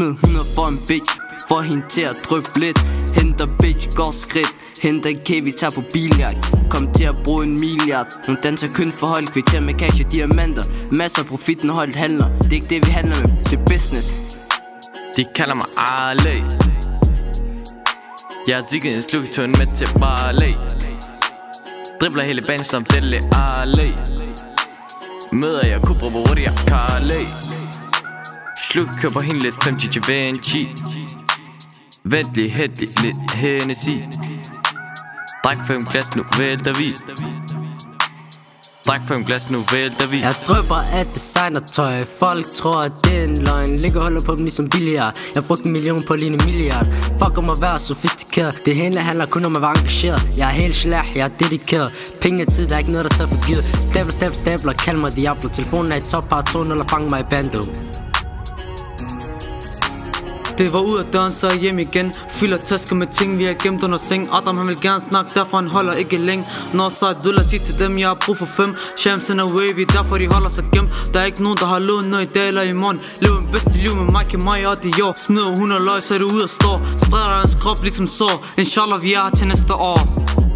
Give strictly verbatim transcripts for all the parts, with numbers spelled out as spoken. Smid hundrede for en bitch, for hende til at dryppe lidt. Henter bitch, går skridt. Henter K V, vi tager på biljagt. Kom til at bruge en milliard. Hun danser kun for hold, kvitter med cash og diamanter. Masser af profit, når holdet handler. Det er ikke det, vi handler med, det er business. De kalder mig Ali. Jeg har zigget en slukketøn med til Bali. Dribler hele banen som Dele Ali. Møder jeg Kubra, hvor hurtigt jeg Carly. Sluk køber hende lidt fem G til Vinci. Vent lige, hæt lige lidt Hennessy. Dræk fem glas, nu vælter vi. Dræk fem glas, nu vælter vi. Jeg drøber af designertøj. Folk tror, at det er en løgn. Ligger holder på dem ligesom billiard. Jeg brugte en million på lige en milliard. Fuck om at være sofistikeret. Det hele handler kun om at være engageret. Jeg er helt slag, jeg er dedikeret. Penge og tid, der er ikke noget, der tager for givet. Stabler, stabler, stabler, kald mig Diablo. Telefonen er i top, par to, eller fang mig i bando. Det var ud af døren, så hjem igen. Fylder tasker med ting, vi har gemt under seng. Adam han vil gerne snakke, derfor han holder ikke længe. Northside, du lader sige til dem, jeg har brug for fem. Shams and a wavy, derfor de holder sig gemt. Der er ikke nogen, der har lovet noget i dag eller i morgen. Lev en bedste liv med Mike og mig og det år. Smid hundrede løg, så er du ude og står. Spreder hans krop ligesom sår. Inshallah, vi er her til næste år.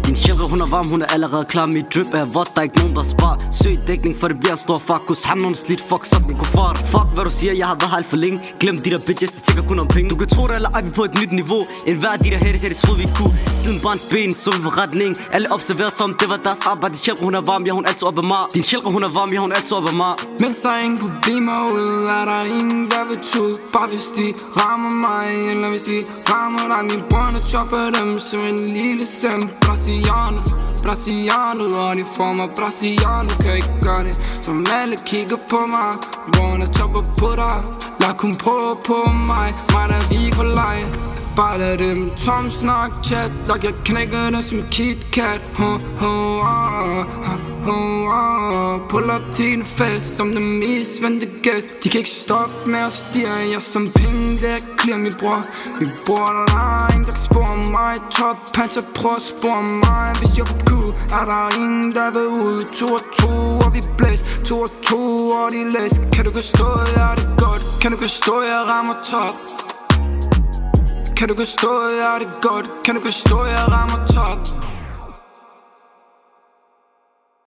Din shelter, hun er varm, hun er allerede klar. Mit drip er vådt, der er ikke nogen, der sparer. Søg dækning, for det bliver en stor fokus. Han nogen slidt, fuck, suck min kuffar. Fuck, hvad du siger, jeg har været her alt for længe. Glem de der bitches, der tænker kun om penge. Du kan tro det eller ej, vi på et nyt niveau. En hver af de der haters, jeg det troede vi kunne. Siden barns ben, så vi var retning. Alle observerer som, det var deres arbejde. Din shelter, hun er varm, ja hun er altid op af mig. Din shelter, hun er varm, ja hun er altid op af mig. Mens der er ingen problemer ude, er der ingen, der vil tude. Bare hvis de rammer mig, eller hvis de rammer dig. Min brønne chopper dem som en lille søm. Brasiliano, brasiliano, og de får mig brasiliano. Kan ikke gøre det, som alle kigger på mig. Brønne chopper på dig. Lad kun prøve på mig. Mig der vi ikke vil lege. Bare lad dem tom snak chat. Lad jeg knækker dig som KitKat. Ho ho ah, ho ah. Pull op til en fest som den mest vente gæst. De kan ikke stoppe med at stirre. Jeg som penge der clear min bror. Vi bor der ingen der kan spore mig. Top patcher prøv at spore mig. Hvis jeg på cool, er der ingen der vil ud. To og to og vi blæst. To og to og de læst. Kan du kan stå jeg er det godt. Kan du kan stå jeg rammer top. Kan du kan stå, jeg er det godt. Kan du kan stå, jeg rammer top.